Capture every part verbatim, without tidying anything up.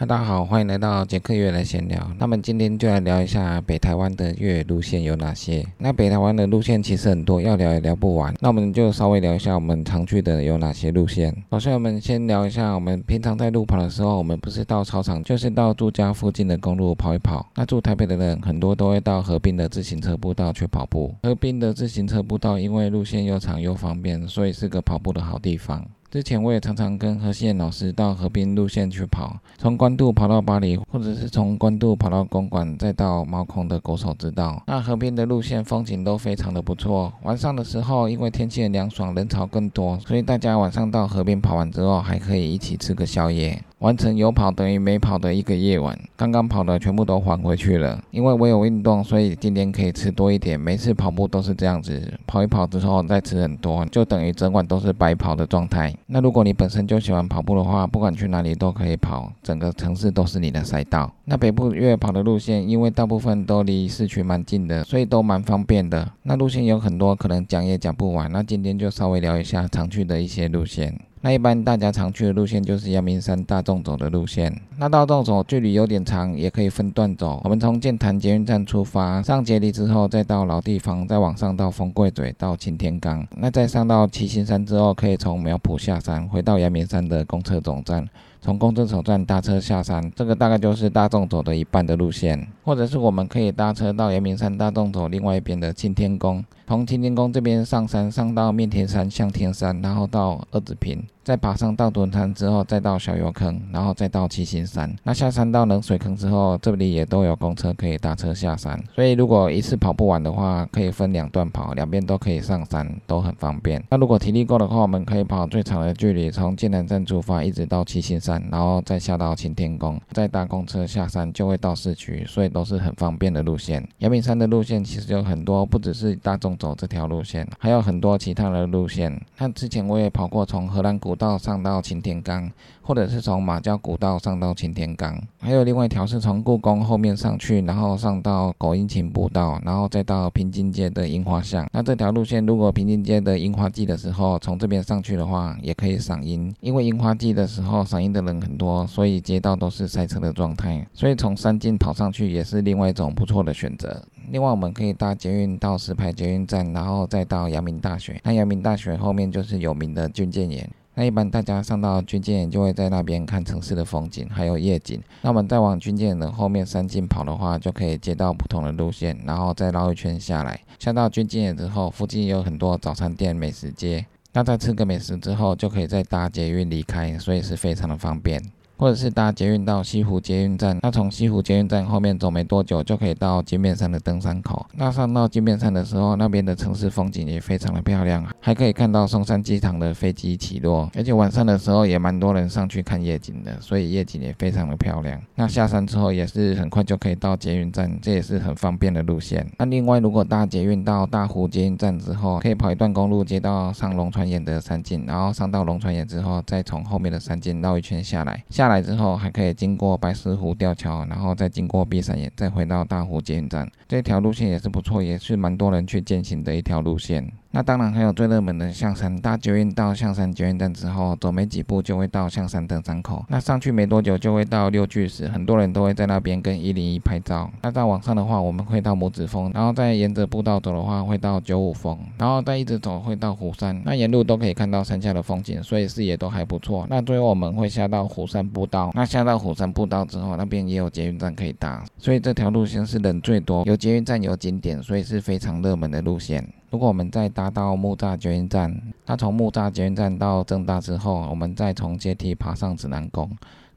嗨，大家好，欢迎来到杰克越来闲聊。那么今天就来聊一下北台湾的越野路线有哪些。那北台湾的路线其实很多，要聊也聊不完。那我们就稍微聊一下我们常去的有哪些路线。首先，我们先聊一下我们平常在路跑的时候，我们不是到操场，就是到住家附近的公路跑一跑。那住台北的人很多都会到河滨的自行车步道去跑步。河滨的自行车步道因为路线又长又方便，所以是个跑步的好地方。之前我也常常跟何宪老师到河滨路线去跑，从关渡跑到巴黎，或者是从关渡跑到公馆，再到毛孔的狗手之道。那河滨的路线风景都非常的不错。晚上的时候，因为天气凉爽，人潮更多，所以大家晚上到河滨跑完之后，还可以一起吃个宵夜。完成有跑等于没跑的一个夜晚，刚刚跑的全部都还回去了。因为我有运动，所以今天可以吃多一点。每次跑步都是这样子，跑一跑之后再吃很多，就等于整晚都是白跑的状态。那如果你本身就喜欢跑步的话，不管去哪里都可以跑，整个城市都是你的赛道。那北部越野跑的路线，因为大部分都离市区蛮近的，所以都蛮方便的。那路线有很多，可能讲也讲不完。那今天就稍微聊一下常去的一些路线。那一般大家常去的路线就是阳明山大纵走的路线。那大纵走距离有点长，也可以分段走。我们从剑潭捷运站出发，上捷里之后再到老地方，再往上到丰贵嘴，到擎天岗。那再上到七星山之后，可以从苗圃下山，回到阳明山的公车总站。从公车总站搭车下山，这个大概就是大纵走的一半的路线。或者是我们可以搭车到阳明山大纵走另外一边的擎天宫，从擎天宫这边上山，上到面天山、向天山，然后到二子坪，再爬上到屯山之后，再到小油坑，然后再到七星山。那下山到冷水坑之后，这里也都有公车可以搭车下山。所以如果一次跑不完的话，可以分两段跑，两边都可以上山，都很方便。那如果体力够的话，我们可以跑最长的距离，从剑南站出发，一直到七星山，然后再下到擎天宫，再搭公车下山就会到市区，所以都是很方便的路线。阳明山的路线其实有很多，不只是大纵走这条路线，还有很多其他的路线。像之前我也跑过从荷兰谷古道上到擎天岗，或者是从马厩古道上到擎天岗，还有另外一条是从故宫后面上去，然后上到狗殷勤步道，然后再到平津街的樱花巷。那这条路线如果平津街的樱花季的时候从这边上去的话，也可以赏樱，因为樱花季的时候赏樱的人很多，所以街道都是塞车的状态，所以从山径跑上去也是另外一种不错的选择。另外我们可以搭捷运到石牌捷运站，然后再到阳明大学。那阳明大学后面就是有名的军舰岩。那一般大家上到军舰岩就会在那边看城市的风景还有夜景。那我们再往军舰岩的后面山径跑的话，就可以接到不同的路线，然后再绕一圈下来。下到军舰岩之后，附近有很多早餐店、美食街，那再吃个美食之后就可以再搭捷运离开，所以是非常的方便。或者是搭捷运到西湖捷运站，那从西湖捷运站后面走没多久就可以到金面山的登山口。那上到金面山的时候，那边的城市风景也非常的漂亮，还可以看到松山机场的飞机起落，而且晚上的时候也蛮多人上去看夜景的，所以夜景也非常的漂亮。那下山之后也是很快就可以到捷运站，这也是很方便的路线。那另外如果搭捷运到大湖捷运站之后，可以跑一段公路接到上龙船岩的山径，然后上到龙船岩之后，再从后面的山径绕一圈下来，下来来之后还可以经过白石湖吊桥，然后再经过碧山岩，再回到大湖捷运站。这条路线也是不错，也是蛮多人去践行的一条路线。那当然还有最热门的象山，搭捷运到象山捷运站之后，走没几步就会到象山登山口。那上去没多久就会到六巨石，很多人都会在那边跟一零一拍照。那到往上的话，我们会到拇指峰，然后再沿着步道走的话，会到九五峰，然后再一直走会到虎山。那沿路都可以看到山下的风景，所以视野都还不错。那最后我们会下到虎山步道，那下到虎山步道之后，那边也有捷运站可以搭，所以这条路线是人最多，有捷运站有景点，所以是非常热门的路线。如果我们再搭到木栅捷运站，那从木栅捷运站到政大之后，我们再从阶梯爬上指南宫。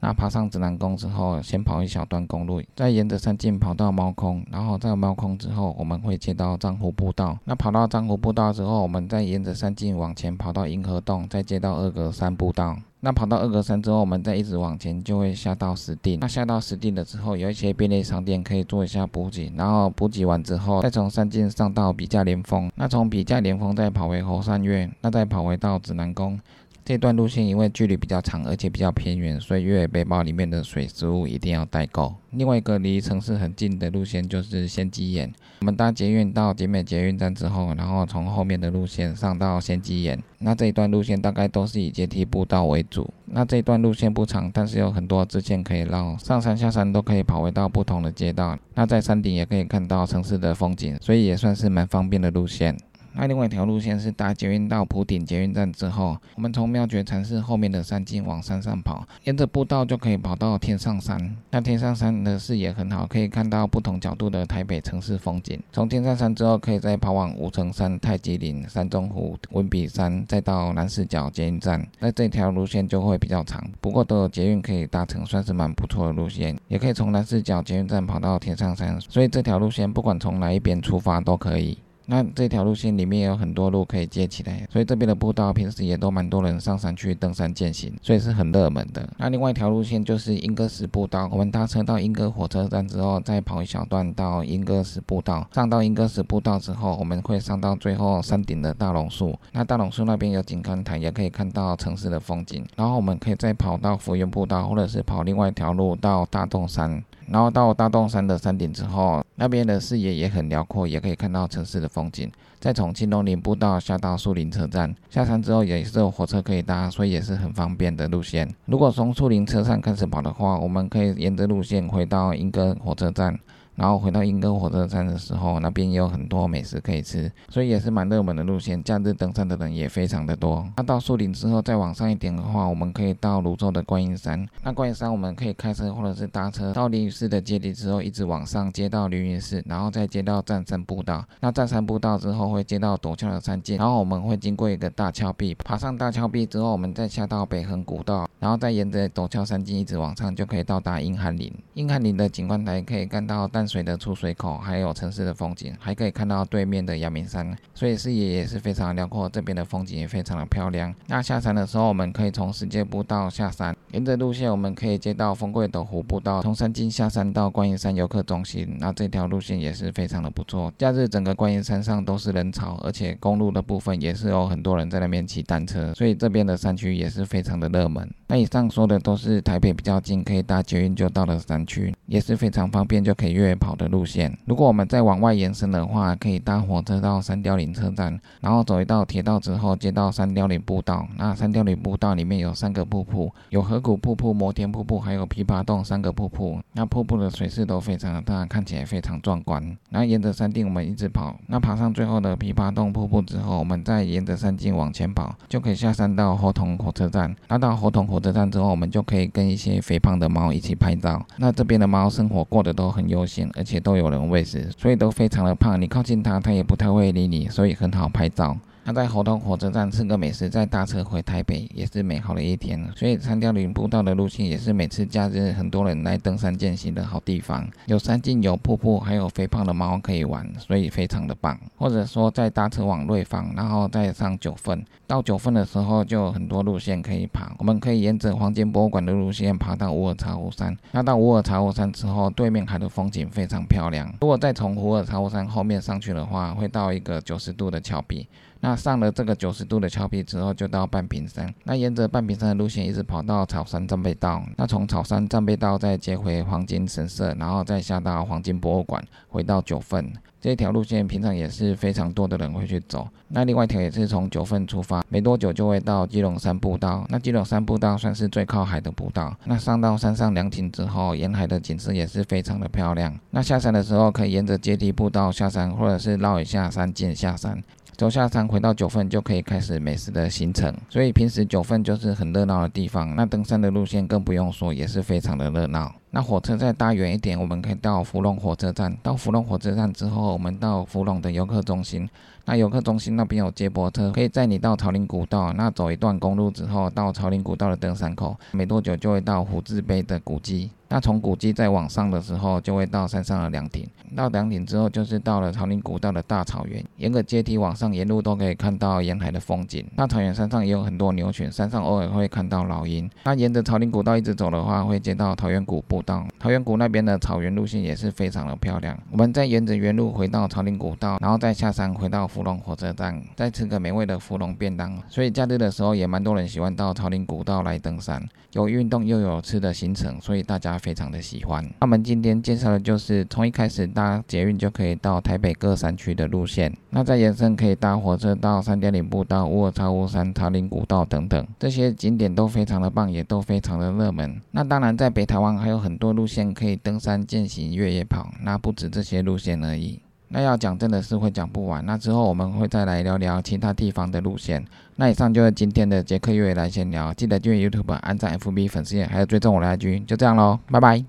那爬上指南宫之后，先跑一小段公路，再沿着山径跑到猫空，然后在猫空之后，我们会接到漳湖步道。那跑到漳湖步道之后，我们再沿着山径往前跑到银河洞，再接到二格山步道。那跑到二格山之后，我们再一直往前就会下到石碇。那下到石碇了之后，有一些便利商店可以做一下补给，然后补给完之后，再从山径上到笔架连峰。那从笔架连峰再跑回猴山岳，那再跑回到指南宫。这段路线因为距离比较长，而且比较偏远，所以越野背包里面的水食物一定要带够。另外一个离城市很近的路线就是仙基岩，我们搭捷运到景美捷运站之后，然后从后面的路线上到仙基岩。那这一段路线大概都是以阶梯步道为主。那这一段路线不长，但是有很多支线可以绕，上山下山都可以跑回到不同的街道。那在山顶也可以看到城市的风景，所以也算是蛮方便的路线。那另外一条路线是搭捷运到埔顶捷运站之后，我们从妙觉禅寺后面的山径往山上跑，沿着步道就可以跑到天上山。那天上山的视野很好，可以看到不同角度的台北城市风景。从天上山之后，可以再跑往五城山、太极岭、山中湖、文笔山，再到南势角捷运站。那这条路线就会比较长，不过都有捷运可以搭乘，算是蛮不错的路线。也可以从南势角捷运站跑到天上山，所以这条路线不管从哪一边出发都可以。那这条路线里面也有很多路可以接起来，所以这边的步道平时也都蛮多人上山去登山健行，所以是很热门的。那另外一条路线就是莺歌石步道，我们搭车到莺歌火车站之后，再跑一小段到莺歌石步道。上到莺歌石步道之后，我们会上到最后山顶的大榕树。那大榕树那边有景观台，也可以看到城市的风景。然后我们可以再跑到福源步道，或者是跑另外一条路到大洞山。然后到大洞山的山顶之后，那边的视野也很辽阔，也可以看到城市的风景。再从青龙林步道下到树林车站，下山之后也是有火车可以搭，所以也是很方便的路线。如果从树林车站开始跑的话，我们可以沿着路线回到莺歌火车站。然后回到莺歌火车站的时候，那边也有很多美食可以吃，所以也是蛮热门的路线，假日登山的人也非常的多。那到树林之后再往上一点的话，我们可以到泸州的观音山。那观音山我们可以开车或者是搭车到凌云寺的阶梯之后，一直往上接到凌云寺，然后再接到占山步道。那占山步道之后会接到陡峭的山径，然后我们会经过一个大峭壁，爬上大峭壁之后，我们再下到北横古道，然后再沿着陡峭山径一直往上，就可以到达阴寒林。阴寒林的景观台可以看到淡水的出水口，还有城市的风景，还可以看到对面的阳明山，所以视野也是非常辽阔，这边的风景也非常的漂亮。那下山的时候，我们可以从世界步道下山，沿着路线我们可以接到丰贵斗湖步道，从山径下山到观音山游客中心。那这条路线也是非常的不错，假日整个观音山上都是人潮，而且公路的部分也是有很多人在那边骑单车，所以这边的山区也是非常的热门。那以上说的都是台北比较近，可以搭捷运就到的山区，也是非常方便，就可以越野跑的路线。如果我们再往外延伸的话，可以搭火车到三貂岭车站，然后走一道铁道之后，接到三貂岭步道。那三貂岭步道里面有三个瀑布，有河谷瀑布、摩天瀑布还有琵琶洞三个瀑布。那瀑布的水势都非常的大，看起来非常壮观。那沿着山顶我们一直跑，那爬上最后的琵琶洞瀑布之后，我们再沿着山径往前跑，就可以下山到猴硐火车站。那到猴硐火车站之后，我们就可以跟一些肥胖的猫一起拍照。那这边的猫生活过得都很悠闲，而且都有人喂食，所以都非常的胖，你靠近它它也不太会理你，所以很好拍照。那在猴硐火车站吃个美食，再搭车回台北，也是美好的一天。所以三貂岭步道的路线也是每次假日很多人来登山健行的好地方，有山径、有瀑布，还有肥胖的猫可以玩，所以非常的棒。或者说再搭车往瑞芳，然后再上九份，到九份的时候就有很多路线可以爬，我们可以沿着黄金博物馆的路线爬到无耳茶壶山。那到无耳茶壶山之后，对面海的风景非常漂亮。如果再从无耳茶壶山后面上去的话，会到一个九十度的峭壁。那上了这个九十度的峭壁之后，就到半屏山。那沿着半屏山的路线一直跑到草山战备道，那从草山战备道再接回黄金神社，然后再下到黄金博物馆，回到九份。这条路线平常也是非常多的人会去走。那另外一条也是从九份出发，没多久就会到基隆山步道。那基隆山步道算是最靠海的步道。那上到山上凉亭之后，沿海的景色也是非常的漂亮。那下山的时候可以沿着阶梯步道下山，或者是绕一下山径下山。走下山回到九份就可以开始美食的行程，所以平时九份就是很热闹的地方，那登山的路线更不用说，也是非常的热闹。那火车再搭远一点，我们可以到福隆火车站。到福隆火车站之后，我们到福隆的游客中心。那游客中心那边有接驳车，可以载你到草林古道。那走一段公路之后，到草林古道的登山口，没多久就会到胡志碑的古迹。那从古迹再往上的时候，就会到山上的凉亭。到凉亭之后，就是到了草林古道的大草原。沿个阶梯往上，沿路都可以看到沿海的风景。那草原山上也有很多牛群，山上偶尔会看到老鹰。那沿着草林古道一直走的话，会接到桃源谷步。桃源谷那边的草原路线也是非常的漂亮，我们再沿着原路回到草林古道，然后再下山回到芙蓉火车站，再吃个美味的芙蓉便当。所以假日的时候也蛮多人喜欢到草岭古道来登山，有运动又有吃的行程，所以大家非常的喜欢。那我们今天介绍的就是从一开始搭捷运就可以到台北各山区的路线，那再延伸可以搭火车到三貂岭步道、乌尔草乌山、草岭古道等等，这些景点都非常的棒，也都非常的热门。那当然在北台湾还有很多路线可以登山、健行、越野跑，那不止这些路线而已。那要讲真的是会讲不完，那之后我们会再来聊聊其他地方的路线。那以上就是今天的捷克越野来闲聊，记得订阅 YouTube、按赞 F B 粉丝页，还有追踪我的 I G， 就这样咯，拜拜。